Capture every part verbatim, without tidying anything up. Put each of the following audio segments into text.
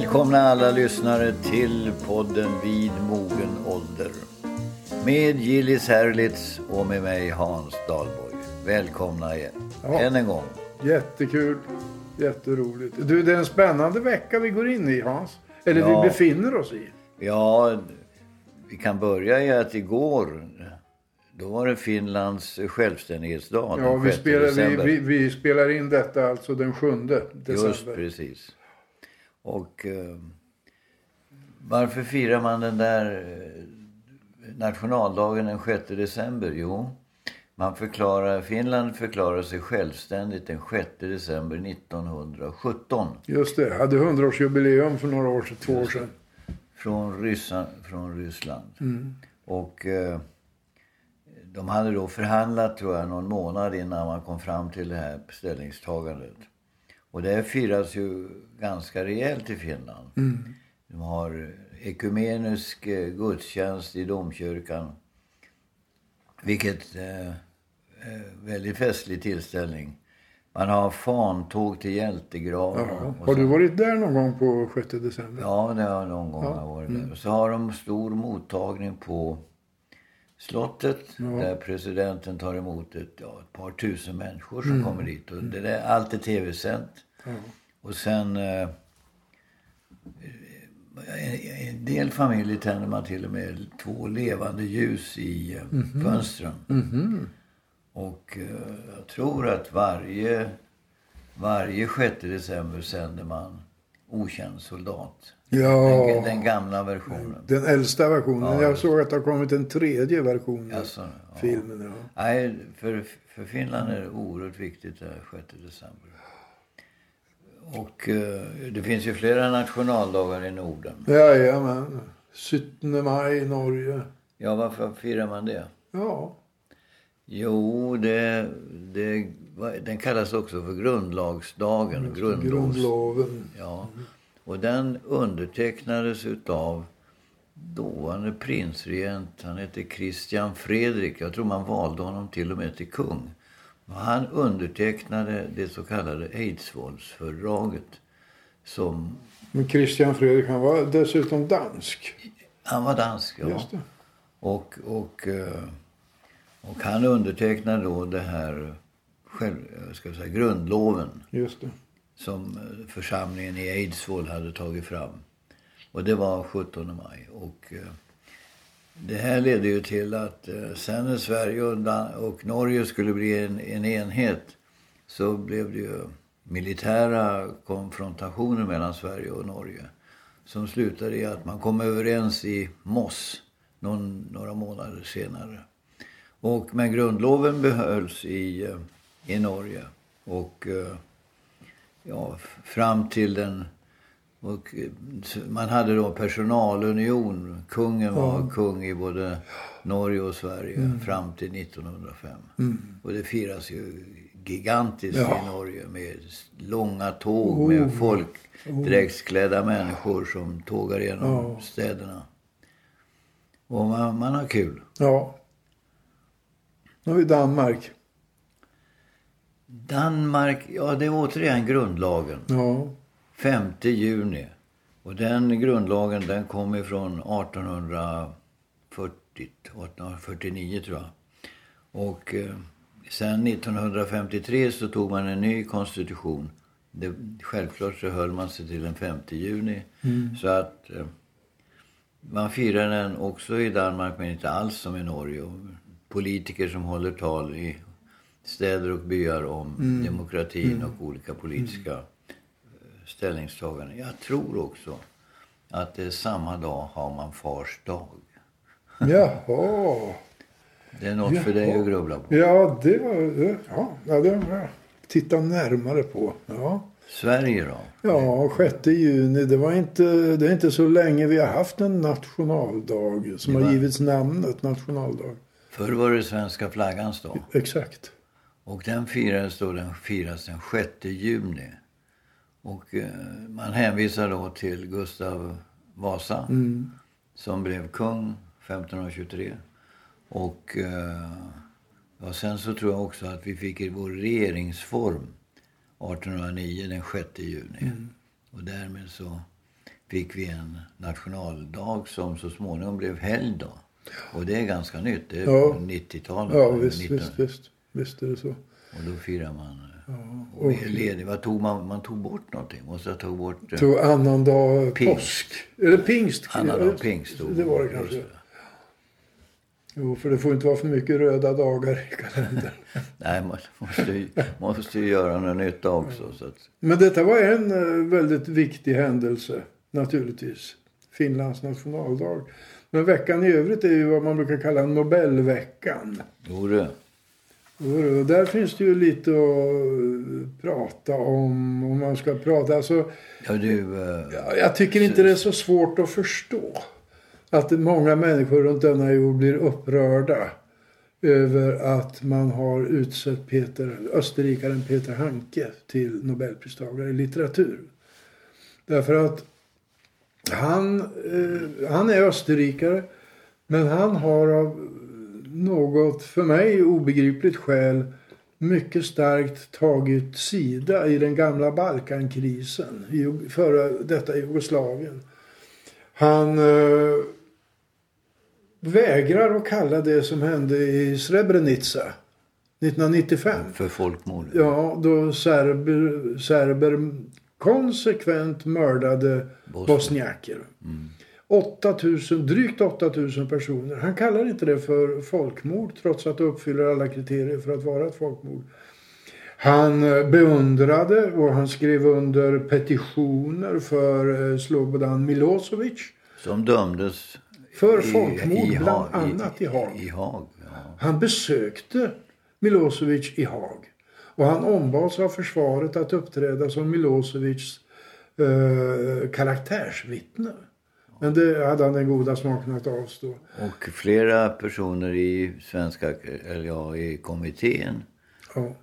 Välkomna alla lyssnare till podden Vid mogen ålder. Med Gillis Herrlitz och med mig Hans Dahlborg. Välkomna igen. Ja. Än en gång. Jättekul. Jätteroligt. Du, det är en spännande vecka vi går in i, Hans. Eller ja. Vi befinner oss i. Ja, vi kan börja i att igår, då var det Finlands självständighetsdag. Ja, vi spelar, vi, vi spelar in detta alltså den sjunde december. Just precis. Och eh, varför firar man den där nationaldagen den sjätte december? Jo, man förklarar, Finland förklarar sig självständigt den sjätte december nittonhundrasjutton. Just det, hade hundraårsjubileum för några år sedan, två år sedan. Från, Ryssa, från Ryssland. Mm. Och eh, de hade då förhandlat, tror jag, någon månad innan man kom fram till det här ställningstagandet. Och det firas ju ganska rejält i Finland. Mm. De har ekumenisk gudstjänst i domkyrkan. Vilket eh, väldigt festlig tillställning. Man har fantåg till hjältegraven. Ja. Har du varit där någon gång på sjätte december? Ja, det har någon gång ja. varit mm. där. Så har de stor mottagning på slottet, ja. Där presidenten tar emot ett, ja, ett par tusen människor som mm. kommer dit. Och det är alltid tv-sänt. Ja. Och sen eh, i en del familjer tänder man till och med två levande ljus i eh, mm-hmm. fönstren. Mm-hmm. Och eh, jag tror att varje, varje sjätte december sänder man Okänd soldat. Ja. Den, den gamla versionen. Den äldsta versionen. Ja. Jag såg att det har kommit en tredje version alltså, av ja. filmen. Ja. Nej, för, för Finland är det oerhört viktigt det här sjätte december. Och eh, det finns ju flera nationaldagar i Norden. Jajamän. sjuttonde maj i Norge. Ja, varför firar man det? Ja. Jo, det, det, den kallas också för grundlagsdagen. Mm, grundlags, grundlagen. Ja, och den undertecknades utav dåvarande prinsregent. Han hette Christian Fredrik. Jag tror man valde honom till och med till kung. Han undertecknade det så kallade Eidsvollsfördraget. Som... Men Christian Fredrik, han var dessutom dansk. Han var dansk, ja. Just det. Och... och Och han undertecknade då det här själv, ska jag säga, grundloven. Just det. Som församlingen i Eidsvoll hade tagit fram. Och det var sjuttonde maj. Och det här ledde ju till att sen när Sverige och Norge skulle bli en, en enhet, så blev det ju militära konfrontationer mellan Sverige och Norge. Som slutade i att man kom överens i Moss någon, några månader senare. Och, men grundloven behölls i, i Norge och ja, fram till den, och man hade då personalunion, kungen var ja. kung i både Norge och Sverige mm. fram till nittonhundrafem. Mm. Och det firas ju gigantiskt ja. i Norge med långa tåg oh. med folkdräktsklädda oh. människor som tågar genom oh. städerna. Och man, man har kul. Ja. Nu är vi Danmark. Danmark, ja det är återigen grundlagen. Ja. femte juni. Och den grundlagen, den kom ifrån artonhundrafyrtio, artonhundrafyrtionio tror jag. Och eh, sen nittonhundrafemtiotre så tog man en ny konstitution. Det, självklart så höll man sig till den femte juni. Mm. Så att eh, man firar den också i Danmark men inte alls som i Norge. Politiker som håller tal i städer och byar om mm. demokratin mm. och olika politiska mm. ställningstaganden. Jag tror också att det är samma dag har man fars dag. Jaha. Det är något Jaha. för dig att grubbla på. Ja, det var ja, det var titta närmare på. Ja. Sverige då? Ja, sjätte juni. Det, var inte, det är inte så länge vi har haft en nationaldag som var... har givits namnet nationaldag. Förr var det svenska flaggans dag. Exakt. Och den firas då den firas den sjätte juni. Och eh, man hänvisar då till Gustav Vasa mm. som blev kung femton tjugotre. Och, eh, och sen så tror jag också att vi fick i vår regeringsform artonhundranio den sjätte juni. Mm. Och därmed så fick vi en nationaldag som så småningom blev helgdag. Och det är ganska nytt, det är ja. nittiotalet. Ja, visst, visst, visst, visst är det så. Och då firar man... Ja, och ledig. Vad tog man? Man tog bort någonting. Måste ta bort... Eh, tog annan dag pingst. Påsk. Eller pingst. Annan dag pingst. Tog det var det kanske. Det. Jo, för det får inte vara för mycket röda dagar i kalendern. Nej, man måste ju, måste ju göra något nytt också. Ja. Så att... Men detta var en väldigt viktig händelse, naturligtvis. Finlands nationaldag. Men veckan i övrigt är ju vad man brukar kalla Nobelveckan. Jo, det. Och där finns det ju lite att prata om, om man ska prata. Alltså, ja, du, jag, jag tycker inte det är så svårt att förstå att många människor runt denna jord blir upprörda över att man har utsett Peter, österrikaren Peter Hanke till Nobelpristagare i litteratur. Därför att han, eh, han är österrikare, men han har av något för mig obegripligt skäl mycket starkt tagit sida i den gamla Balkankrisen i före detta Jugoslavien. Han eh, vägrar att kalla det som hände i Srebrenica nittonhundranittiofem för folkmord. Ja, då serber, serber konsekvent mördade Bosnien. bosniaker. Mm. åtta tusen, drygt åtta tusen personer. Han kallar inte det för folkmord trots att det uppfyller alla kriterier för att vara ett folkmord. Han beundrade och han skrev under petitioner för Slobodan Milosevic. Som dömdes för folkmord i, i, bland i, annat i Haag. I, i Haag ja. Han besökte Milosevic i Haag. Och han ombads av försvaret att uppträda som Milosevics eh, karaktärsvittne. Men det hade han den goda smaken att avstå. Och flera personer i svenska, eller ja, i kommittén ja.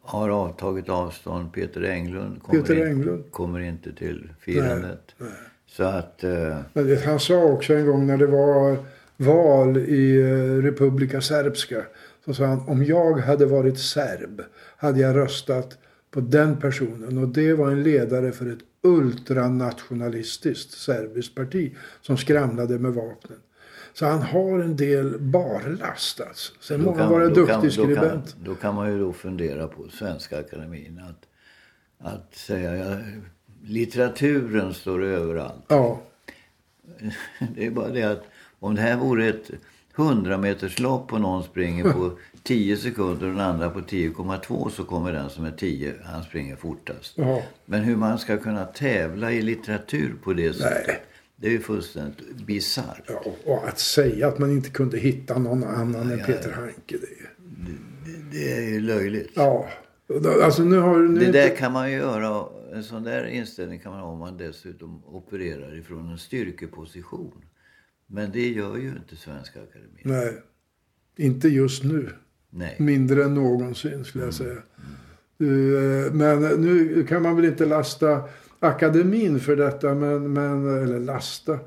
har avtagit avstånd. Peter Englund kommer, Peter Englund. Inte, kommer inte till firandet. Nej, nej. Så att, eh... Men det, han sa också en gång när det var val i eh, Republika Serbska. Så sa han, om jag hade varit serb hade jag röstat på den personen. Och det var en ledare för ett ultranationalistiskt serbiskt parti som skramlade med vapnen. Så han har en del barlast alltså. Sen må han vara duktig kan, skribent. Då kan, då kan man ju då fundera på Svenska Akademin att, att säga ja, litteraturen står överallt. Ja. Det är bara det att om det här vore ett hundrameterslopp och någon springer på tio sekunder och den andra på tio komma två så kommer den som är tio, han springer fortast. Aha. Men hur man ska kunna tävla i litteratur på det sättet, det är ju fullständigt bisarrt. Ja, och att säga att man inte kunde hitta någon annan ja, än Peter Hanke, det är ju... Det, det är ju löjligt. Ja, alltså nu har nu... Det där kan man ju göra, en sån där inställning kan man ha om man dessutom opererar ifrån en styrkeposition. Men det gör ju inte Svenska Akademin. Nej, inte just nu. Nej. Mindre än någonsin skulle jag säga. Mm. Men nu kan man väl inte lasta akademin för detta. Men, men, eller lasta.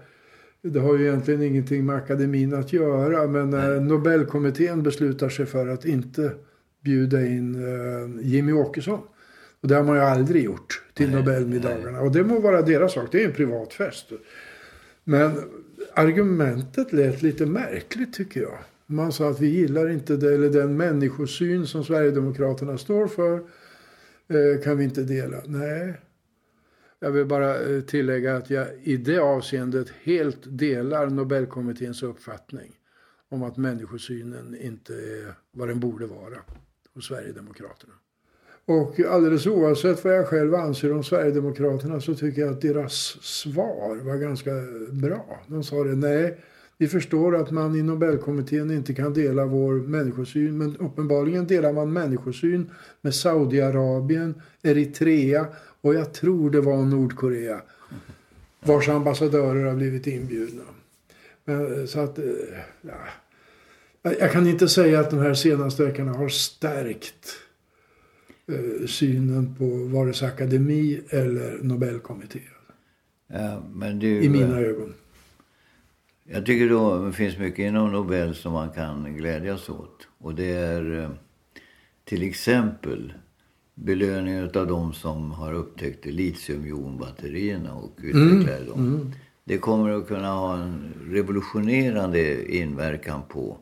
Det har ju egentligen ingenting med akademin att göra. Men när Nobelkommittén beslutar sig för att inte bjuda in Jimmy Åkesson. Och det har man ju aldrig gjort till nej, Nobelmiddagarna. Nej. Och det må vara deras sak. Det är ju en privatfest. Men... Argumentet lät lite märkligt tycker jag. Man sa att vi gillar inte det, eller den människosyn som Sverigedemokraterna står för eh, kan vi inte dela. Nej. Jag vill bara tillägga att jag i det avseendet helt delar Nobelkommitténs uppfattning om att människosynen inte är vad den borde vara hos Sverigedemokraterna. Och alldeles oavsett vad jag själv anser om Sverigedemokraterna så tycker jag att deras svar var ganska bra. De sa det, nej, vi förstår att man i Nobelkommittén inte kan dela vår människosyn. Men uppenbarligen delar man människosyn med Saudiarabien, Eritrea och jag tror det var Nordkorea. Vars ambassadörer har blivit inbjudna. Men, så att, ja. Jag kan inte säga att de här senaste veckorna har stärkt synen på vare sig akademi eller Nobelkommittén. Ja, men det ju, i mina ögon. Jag tycker då det finns mycket inom Nobel som man kan glädjas åt. Och det är till exempel belöningen av de som har upptäckt litium-ion-batterierna och utvecklar mm. dem. Mm. Det kommer att kunna ha en revolutionerande inverkan på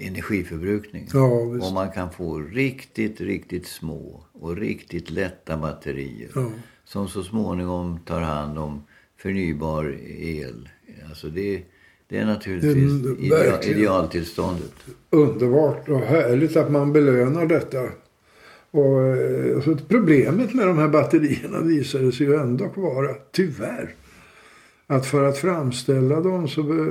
energiförbrukning. Ja, och man kan få riktigt, riktigt små och riktigt lätta batterier ja. Som så småningom tar hand om förnybar el. Alltså det, det är naturligtvis det, ideal, idealtillståndet. Underbart och härligt att man belönar detta. Och så problemet med de här batterierna visade sig ju ändå vara, tyvärr, att för att framställa dem så,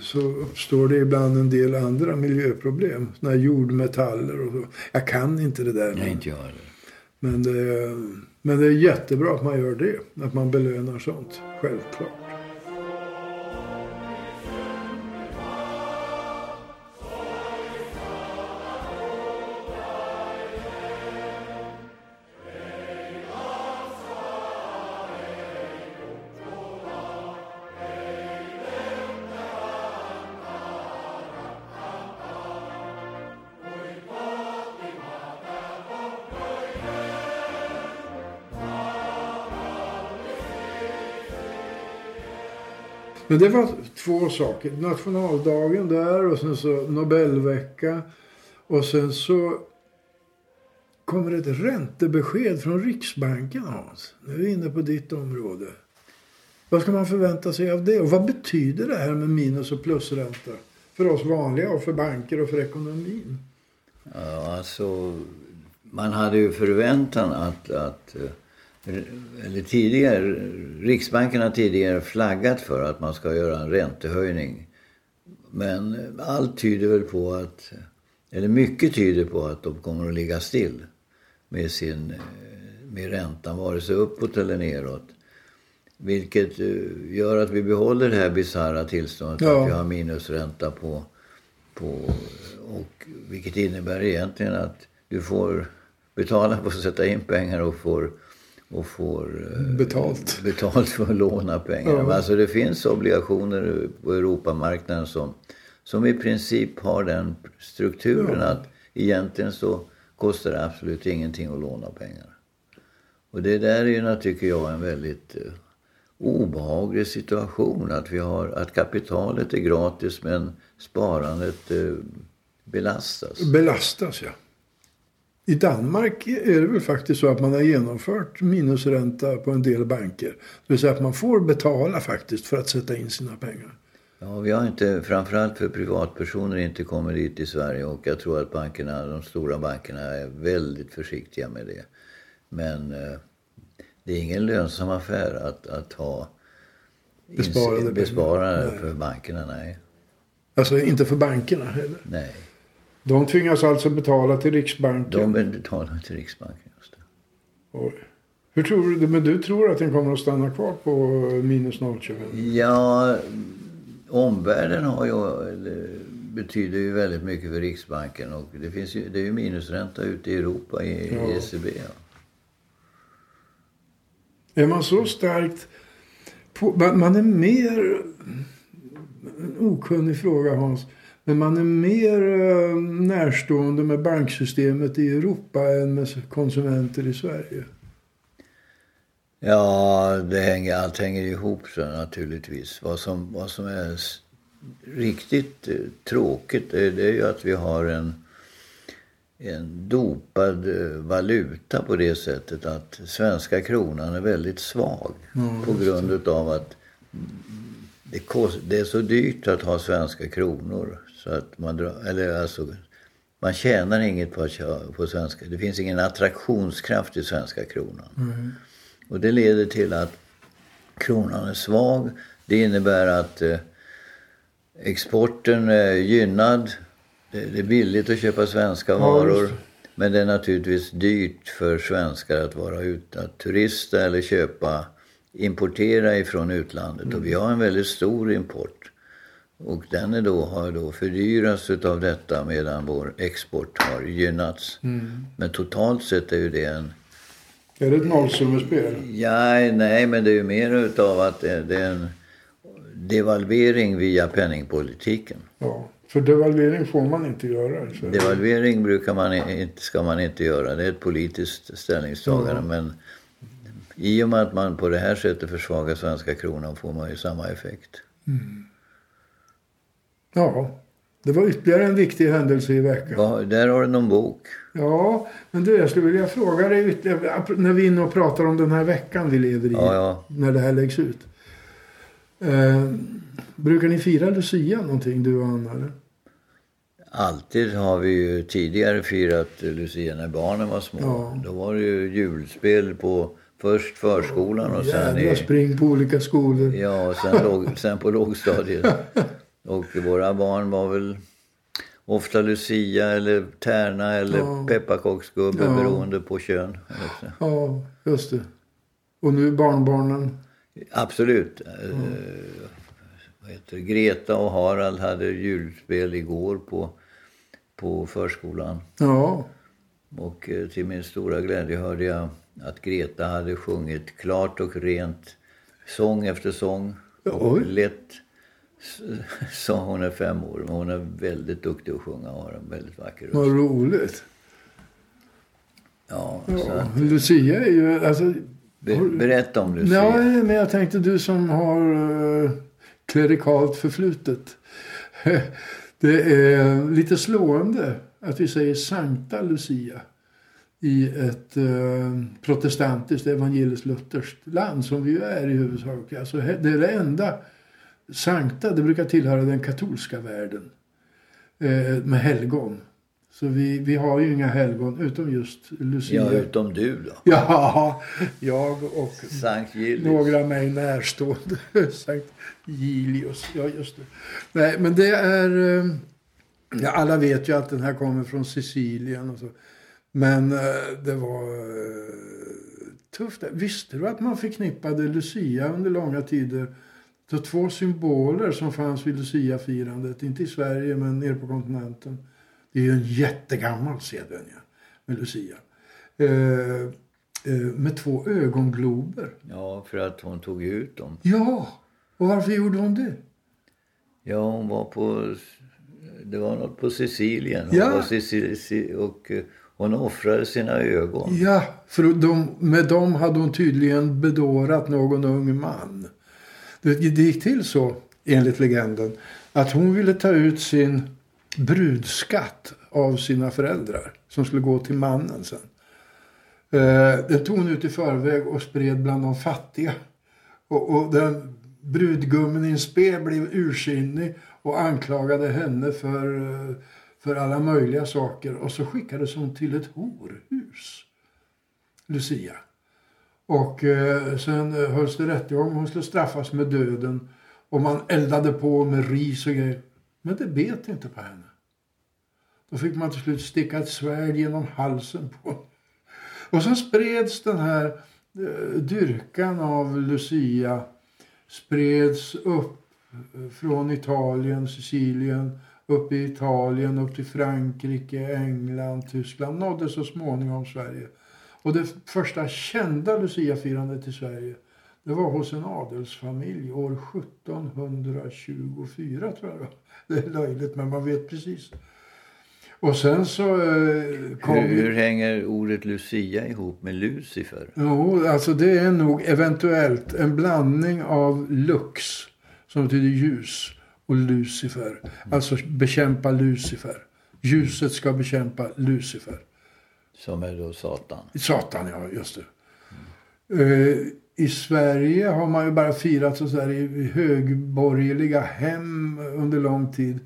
så uppstår det ibland en del andra miljöproblem. Såna jordmetaller och så. Jag kan inte det där. Nej, inte jag heller. Men det, men det är jättebra att man gör det. Att man belönar sånt, självklart. Men det var två saker. Nationaldagen där och sen så Nobelvecka. Och sen så kommer ett räntebesked från Riksbanken, Hans. Nu är vi inne på ditt område. Vad ska man förvänta sig av det? Och vad betyder det här med minus- och plusränta? För oss vanliga och för banker och för ekonomin. Ja, alltså man hade ju förväntan att... att eller tidigare, Riksbanken har tidigare flaggat för att man ska göra en räntehöjning. Men allt tyder väl på att, eller mycket tyder på att de kommer att ligga still med sin, med räntan, vare sig uppåt eller neråt. Vilket gör att vi behåller det här bisarra tillståndet ja. Att vi har minusränta på, på, och vilket innebär egentligen att du får betala på att sätta in pengar och får och får betalt, betalt för att låna pengar. Ja. Alltså det finns obligationer på Europamarknaden som, som i princip har den strukturen ja. Att egentligen så kostar det absolut ingenting att låna pengar. Och det där är ju, tycker jag, en väldigt obehaglig situation. Att, vi har, att kapitalet är gratis men sparandet belastas. Belastas, ja. I Danmark är det väl faktiskt så att man har genomfört minusränta på en del banker. Det vill säga att man får betala faktiskt för att sätta in sina pengar. Ja, vi har inte, framförallt för privatpersoner, inte kommit dit i Sverige. Och jag tror att bankerna, de stora bankerna är väldigt försiktiga med det. Men eh, det är ingen lönsam affär att, att ha besparade, besparade för bankerna, nej. Alltså inte för bankerna heller? Nej. De tvingas alltså betala till Riksbanken. De betalar till Riksbanken, just det. Oj. Hur tror du, men du tror att den kommer att stanna kvar på minus noll komma tjugofem? Ja, omvärlden har ju, betyder ju väldigt mycket för Riksbanken. Och det, finns ju, det är ju minusränta ute i Europa i ja. E C B. Ja. Är man så starkt... På, man är mer... En okunnig fråga, Hans... Men man är mer närstående med banksystemet i Europa än med konsumenter i Sverige. Ja, det hänger, allt hänger ihop så naturligtvis. Vad som, vad som är riktigt tråkigt är, det är ju att vi har en, en dopad valuta på det sättet att svenska kronan är väldigt svag mm, på grund av att det, kost, det är så dyrt att ha svenska kronor. Så att man, drar, eller alltså, man tjänar inget på, på svenska. Det finns ingen attraktionskraft i svenska kronan. Mm. Och det leder till att kronan är svag. Det innebär att eh, exporten är gynnad. Det, det är billigt att köpa svenska varor. Mm. Men det är naturligtvis dyrt för svenskar att vara ute, att turista eller köpa, importera ifrån utlandet. Mm. Och vi har en väldigt stor import. Och den är då, har då fördyrats av detta medan vår export har gynnats. Mm. Men totalt sett är ju det en... Är det ett nollsummespel? Ja, nej, men det är ju mer utav att det är en devalvering via penningpolitiken. Ja, För devalvering får man inte göra. Så. Devalvering brukar man inte, ska man inte göra. Det är ett politiskt ställningstagande. Mm. Men i och med att man på det här sättet försvagar svenska kronan får man ju samma effekt. Mm. Ja, det var ytterligare en viktig händelse i veckan. Ja, där har du någon bok. Ja, men du, jag skulle vilja fråga dig ytterligare, när vi är inne och pratar om den här veckan vi lever i, ja, ja. När det här läggs ut. Eh, brukar ni fira Lucia någonting, du och Anna, eller? Alltid har vi ju tidigare firat Lucia när barnen var små. Ja. Då var det ju julspel på först förskolan och jävla sen... Jävla spring på olika skolor. Ja, och sen, låg, sen på lågstadiet. Och våra barn var väl ofta Lucia eller tärna eller ja. pepparkaksgubbe ja. beroende på kön. Också. Ja, just det. Och nu barnbarnen? Absolut. Ja. Eh, vad heter det? Greta och Harald hade julspel igår på, på förskolan. Ja. Och eh, till min stora glädje hörde jag att Greta hade sjungit klart och rent sång efter sång. Och Oj. lätt... Så hon är fem år, men hon är väldigt duktig att sjunga och har en väldigt vacker röst. Vad roligt. Ja, ja så att, Lucia är ju... Alltså, ber, berätta om Lucia. Nej, men jag tänkte du som har uh, klerikalt förflutet. Det är lite slående att vi säger Sankta Lucia i ett eh, protestantiskt evangelisk-lutherskt land som vi ju är i huvudsak. Alltså, det är det enda... Sankta, det brukar tillhöra den katolska världen eh, med helgon. Så vi, vi har ju inga helgon utom just Lucia. Ja, utom du då. Ja, jag och Sankt Gillis. Några mig närstående. Sankt Gilius, ja just det. Nej, men det är... Eh, ja, alla vet ju att den här kommer från Sicilien och så. Men eh, det var eh, tufft. Visste du att man förknippade Lucia under långa tider... Så två symboler som fanns vid Lucia-firandet, inte i Sverige men nere på kontinenten. Det är ju en jättegammal sedvänja med Lucia. Eh, eh, med två ögonglober. Ja, för att hon tog ut dem. Ja, och varför gjorde hon det? Ja, hon var på... Det var något på Sicilien. Hon, ja. var Sicil- och hon offrade sina ögon. Ja, för de, med dem hade hon tydligen bedårat någon ung man. Det gick till så, enligt legenden, att hon ville ta ut sin brudskatt av sina föräldrar som skulle gå till mannen sen. Den tog hon ut i förväg och spred bland de fattiga. Och, och den brudgummen i en spe blev ursinnig och anklagade henne för, för alla möjliga saker. Och så skickades hon till ett horhus, Lucia. Och eh, sen hölls det rättegång. Hon skulle straffas med döden. Och man eldade på med ris och grejer. Men det bet inte på henne. Då fick man till slut sticka ett svärd genom halsen på henne. Och sen spreds den här eh, dyrkan av Lucia. Spreds upp från Italien, Sicilien. Upp i Italien, upp till Frankrike, England, Tyskland. Nådde så småningom Sverige. Och det första kända Lucia-firandet i Sverige, det var hos en adelsfamilj år sjuttonhundratjugofyra tror jag. Det är löjligt, men man vet precis. Och sen så... Eh, kom... hur, hur hänger ordet Lucia ihop med Lucifer? Jo, alltså det är nog eventuellt en blandning av lux, som betyder ljus, och Lucifer. Alltså bekämpa Lucifer. Ljuset ska bekämpa Lucifer. Som är då Satan. Satan, ja, just det. Mm. Uh, I Sverige har man ju bara firat så där i högborgerliga hem under lång tid.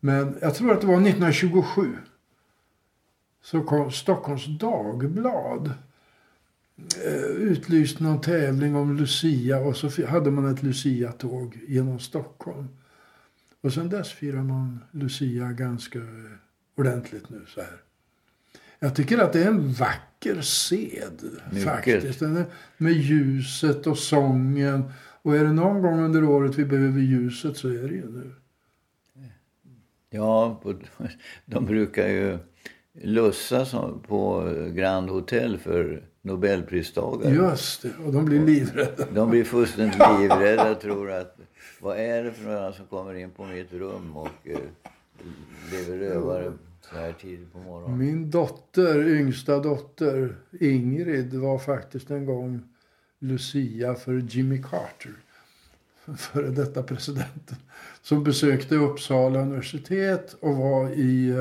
Men jag tror att det var nittonhundratjugosju. Så kom Stockholms dagblad. Uh, utlyst någon tävling om Lucia. Och så hade man ett Lucia-tåg genom Stockholm. Och sen dess firar man Lucia ganska ordentligt nu så här. Jag tycker att det är en vacker sed Mycket. faktiskt. Den är med ljuset och sången. Och är det någon gång under året vi behöver ljuset så är det ju nu. Ja, de brukar ju lussa på Grand Hotel för Nobelpristagare. Just det, och de blir livrädda. De blir fullständigt livrädda tror att vad är det för någon som kommer in på mitt rum och... blev rövare så här tidigt på morgonen. Min dotter, yngsta dotter Ingrid, var faktiskt en gång Lucia för Jimmy Carter, före detta presidenten, som besökte Uppsala universitet och var i,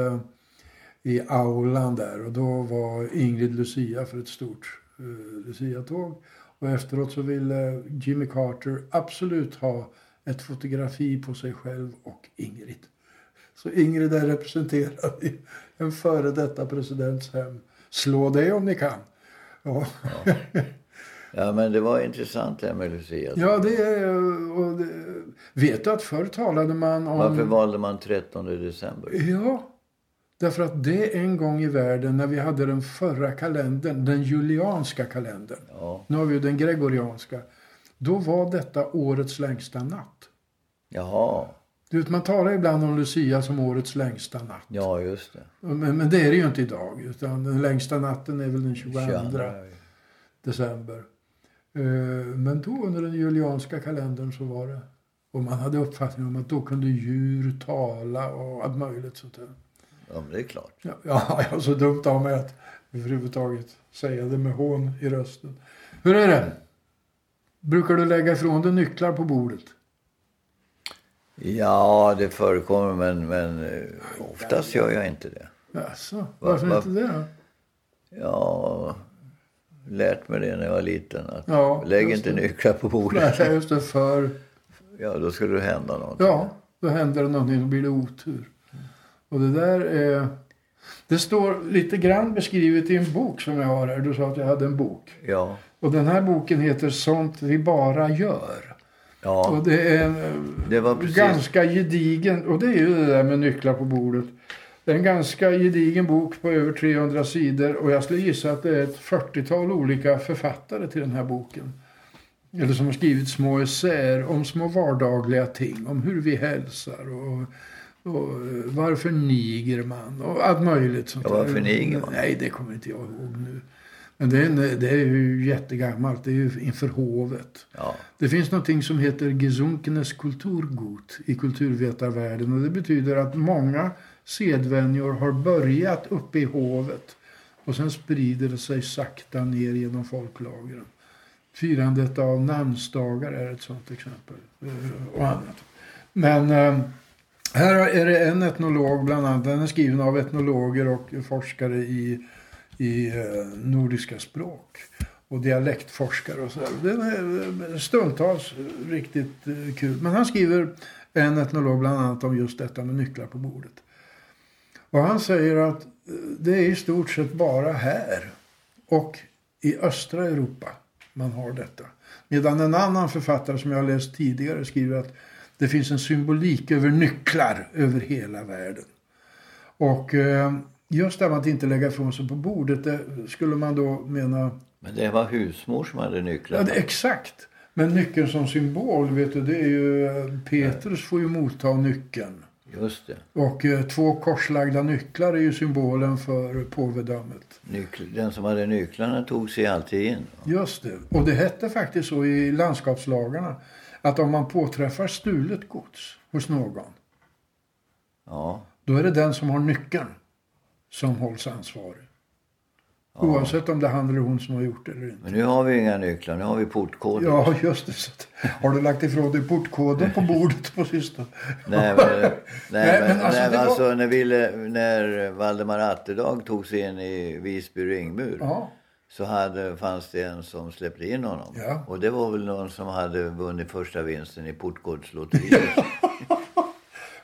i aulan där. Och då var Ingrid Lucia för ett stort uh, Lucia-tåg. Och efteråt så ville Jimmy Carter absolut ha ett fotografi på sig själv och Ingrid. Så Ingrid är representerad i en före detta presidents hem. Slå det om ni kan. Ja. Ja. Ja, men det var intressant det här med Lucia. Ja, det är... Och det, vet du att förr talade man om... Varför valde man trettonde december? Ja, därför att det en gång i världen när vi hade den förra kalendern, den julianska kalendern. Ja. Nu har vi ju den gregorianska. Då var detta årets längsta natt. Jaha. Du vet, man talar ibland om Lucia som årets längsta natt. Ja, just det. Men, men det är det ju inte idag, utan den längsta natten är väl den tjugoandra december. Men då under den julianska kalendern så var det. Och man hade uppfattning om att då kunde djur tala och allt möjligt sånt där. Ja, men det är klart. Ja, jag är så dumt av mig att överhuvudtaget säga det med hån i rösten. Hur är det? Brukar du lägga ifrån dig nycklar på bordet? Ja, det förekommer, men, men oftast gör jag inte det. Jaså, varför var, var, inte det då? Ja... lärt mig det när jag var liten att ja, lägg inte nycklar på bordet. Nej, just det, för ja, då skulle det hända någonting. Ja, då händer det någonting, då blir det otur. Och det där är... det står lite grann beskrivet i en bok som jag har här. Du sa att jag hade en bok. Ja. Och den här boken heter Sånt vi bara gör. Ja. Och det är en... det var precis... ganska gedigen, och det är ju det där med nycklar på bordet. Det är en ganska gedigen bok på över trehundra sidor, och jag skulle gissa att det är ett fyrtiotal olika författare till den här boken. Eller som har skrivit små essäer om små vardagliga ting, om hur vi hälsar och, och varför niger man och allt möjligt. Sånt. Ja, varför niger man? Nej, det kommer inte jag ihåg nu. Men det är, det är ju jättegammalt, det är ju inför hovet. Ja. Det finns någonting som heter Gesunkenes Kulturgut i kulturvetarvärlden, och det betyder att många sedvänjor har börjat uppe i hovet och sen sprider det sig sakta ner genom folklagren. Firandet av namnsdagar är ett sånt exempel och annat. Men här är det en etnolog bland annat, den är skriven av etnologer och forskare i, i nordiska språk och dialektforskare och så där. Den är stundtals riktigt kul, men han skriver en etnolog bland annat om just detta med nycklar på bordet. Och han säger att det är i stort sett bara här och i östra Europa man har detta. Medan en annan författare som jag läst tidigare skriver att det finns en symbolik över nycklar över hela världen. Och just det att inte lägga ifrån sig på bordet, det skulle man då mena... Men det var husmor som hade nycklar. Ja, det, exakt. Men nyckeln som symbol, vet du, det är ju... Petrus får ju motta nyckeln. Just det. Och eh, två korslagda nycklar är ju symbolen för påvedömet. Nyckel, den som hade nycklarna tog sig alltid in. Va? Just det. Och det hette faktiskt så i landskapslagarna att om man påträffar stulet gods hos någon, ja, då är det den som har nyckeln som hålls ansvarig. Ja. Oavsett om det är han eller hon som har gjort det eller inte. Men nu har vi inga nycklar, nu har vi portkoden. Ja, just det. Så har du lagt ifrån dig portkoden på bordet på sista? Nej, men, nej, nej, men, men alltså, nej, var... alltså när, vi, när Valdemar Attedag tog sig in i Visby ringmur, ja, så hade, fanns det en som släppte in honom. Ja. Och det var väl någon som hade vunnit första vinsten i portkodslotteriet.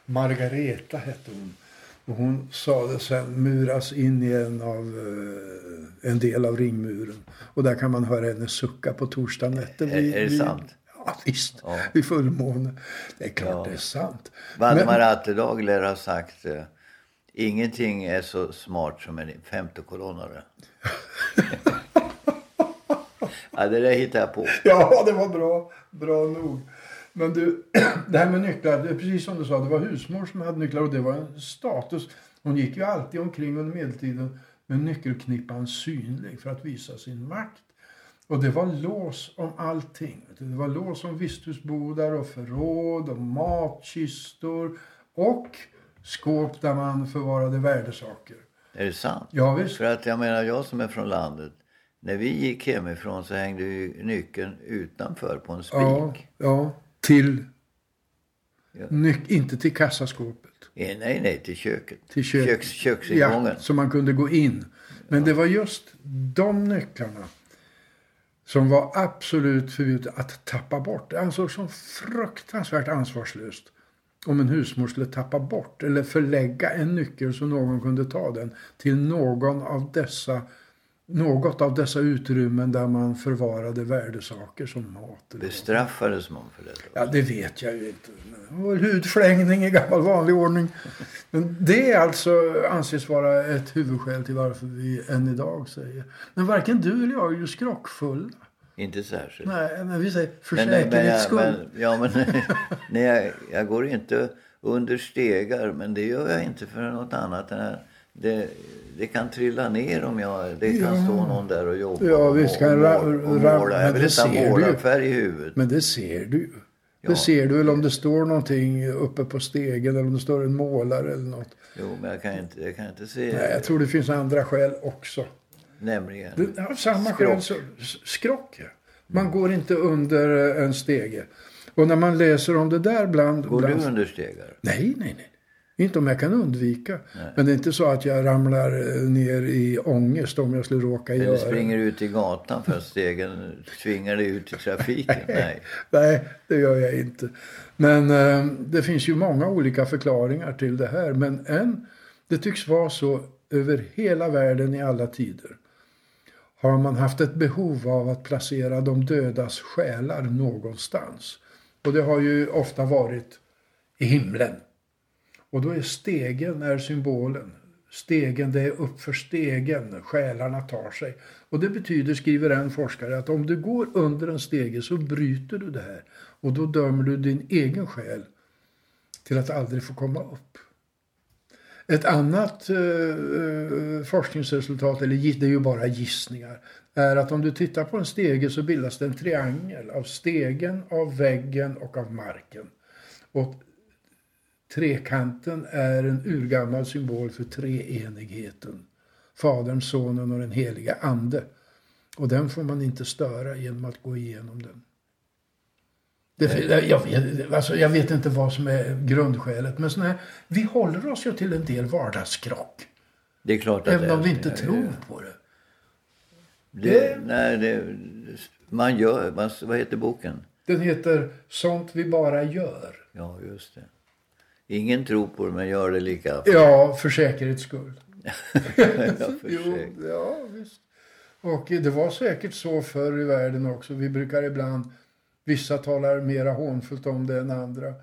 Margareta hette hon. Och hon sa det sen, muras in i en, av, en del av ringmuren. Och där kan man höra henne sucka på torsdag nätter. Är, är det sant? Ja, visst. Ja. I fullmåne. Det är klart, ja, det är sant. Valdemar Attedag lär ha sagt, eh, ingenting är så smart som en femtekolonnare. Ja, det där hittar jag på. Ja, det var bra. Bra nog. Men du, det här med nycklar, det är precis som du sa, det var husmor som hade nycklar och det var en status. Hon gick ju alltid omkring under medeltiden med nyckelknippan synlig för att visa sin makt. Och det var lås om allting. Det var lås om visthusbodar och förråd och matkistor och skåp där man förvarade värdesaker. Är det sant? Ja, visst. För att jag menar, jag som är från landet, när vi gick hemifrån så hängde ju nyckeln utanför på en spik. Ja, ja. Till... Ja. Ny- inte till kassaskåpet. Nej, nej, nej, till köket. Till kö- Köks, köksingången. Ja, så man kunde gå in. Men ja. Det var just de nycklarna som var absolut förbjudna att tappa bort. Det ansågs som fruktansvärt ansvarslöst om en husmor skulle tappa bort eller förlägga en nyckel så någon kunde ta den till någon av dessa, något av dessa utrymmen där man förvarade värdesaker som mat. Bestraffades man för det? Ja, det vet jag ju inte. Det var hudflängning i gammal vanlig ordning. Men det alltså anses vara ett huvudskäl till varför vi än idag säger. Men varken du eller jag är ju skrockfulla. Inte särskilt. Nej, men vi säger för säkerhets skull. Ja, men nej, jag, jag går inte under stegar, men det gör jag inte för något annat än här. Det, det kan trilla ner om jag... Det kan ja. Stå någon där och jobba. Ja, vi ska ra- ra- måla. Jag vill inte måla färg i huvudet. Men det ser du ju. Ja. Det ser du väl om det står någonting uppe på stegen eller om det står en målare eller något. Jo, men jag kan inte, jag kan inte se... Nej, jag tror det finns andra skäl också. Nämligen? Det, av samma skäl så... Skrock, man mm. går inte under en stege. Och när man läser om det där bland... Går bland... du under stegar? Nej, nej, nej. Inte om jag kan undvika. Nej. Men det är inte så att jag ramlar ner i ångest om jag skulle råka eller göra. Eller springer ut i gatan för stegen tvingar dig ut i trafiken. Nej. Nej, det gör jag inte. Men eh, det finns ju många olika förklaringar till det här. Men en, det tycks vara så över hela världen i alla tider. Har man haft ett behov av att placera de dödas själar någonstans. Och det har ju ofta varit i himlen. Och då är stegen är symbolen. Stegen, det är uppför stegen. Själarna tar sig. Och det betyder, skriver en forskare, att om du går under en stege så bryter du det här. Och då dömer du din egen själ till att aldrig få komma upp. Ett annat eh, forskningsresultat, eller det är ju bara gissningar, är att om du tittar på en stege så bildas det en triangel av stegen, av väggen och av marken. Och trekanten är en urgammal symbol för treenigheten. Fadern, sonen och den heliga ande. Och den får man inte störa genom att gå igenom den. Det, jag, vet, alltså jag vet inte vad som är grundskälet. Men sån här, vi håller oss ju till en del vardagsskrock. Det är klart att även om vi inte det, tror det. På det. det, det. Nej, det, man gör, man, vad heter boken? Den heter Sånt vi bara gör. Ja, just det. Ingen tror på det, men gör det lika. Ja, för säkerhets skull. Jo, ja, visst. Och det var säkert så förr i världen också. Vi brukar ibland, vissa talar mera hånfullt om det än andra.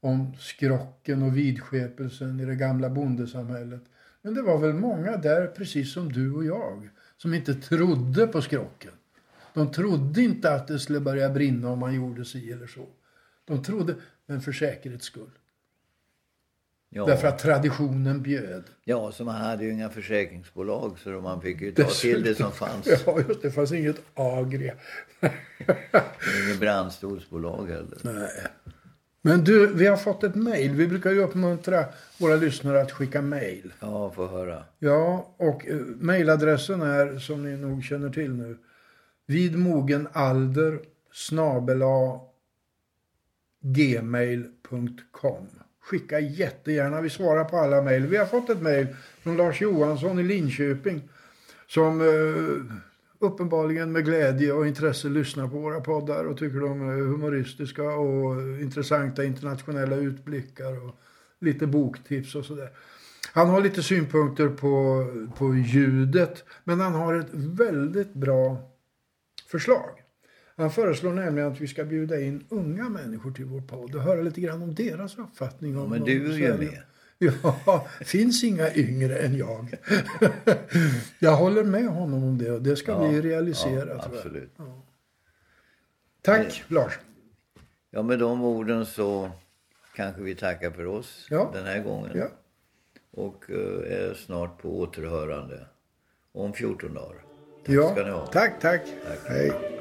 Om skrocken och vidskepelsen i det gamla bondesamhället. Men det var väl många där, precis som du och jag, som inte trodde på skrocken. De trodde inte att det skulle börja brinna om man gjorde sig eller så. De trodde, men för säkerhets skull. Ja. Därför att traditionen bjöd. Ja, så man hade ju inga försäkringsbolag så man fick ju ta dessutom, till det som fanns. Ja, just det. Fanns inget Agria. Inget brandstolsbolag heller. Nej. Men du, vi har fått ett mejl. Vi brukar ju uppmuntra våra lyssnare att skicka mejl. Ja, få höra. Ja, och uh, mejladressen är, som ni nog känner till nu, vidmogenalder snabel-a gmail punkt com. Skicka jättegärna, vi svarar på alla mejl. Vi har fått ett mejl från Lars Johansson i Linköping som eh, uppenbarligen med glädje och intresse lyssnar på våra poddar och tycker de är humoristiska och intressanta internationella utblickar och lite boktips och sådär. Han har lite synpunkter på, på ljudet, men han har ett väldigt bra förslag. Han föreslår nämligen att vi ska bjuda in unga människor till vår podd och höra lite grann om deras uppfattning. Om ja, men du är med. Ja, finns inga yngre än jag. Jag håller med honom om det och det ska ja, vi realisera. Ja, absolut. Ja. Tack, men, Lars. Ja, med de orden så kanske vi tackar för oss ja. Den här gången. Ja. Och uh, är snart på återhörande om fjorton dagar. Tack ja. Ska ni ha. Tack, tack. tack. Hej.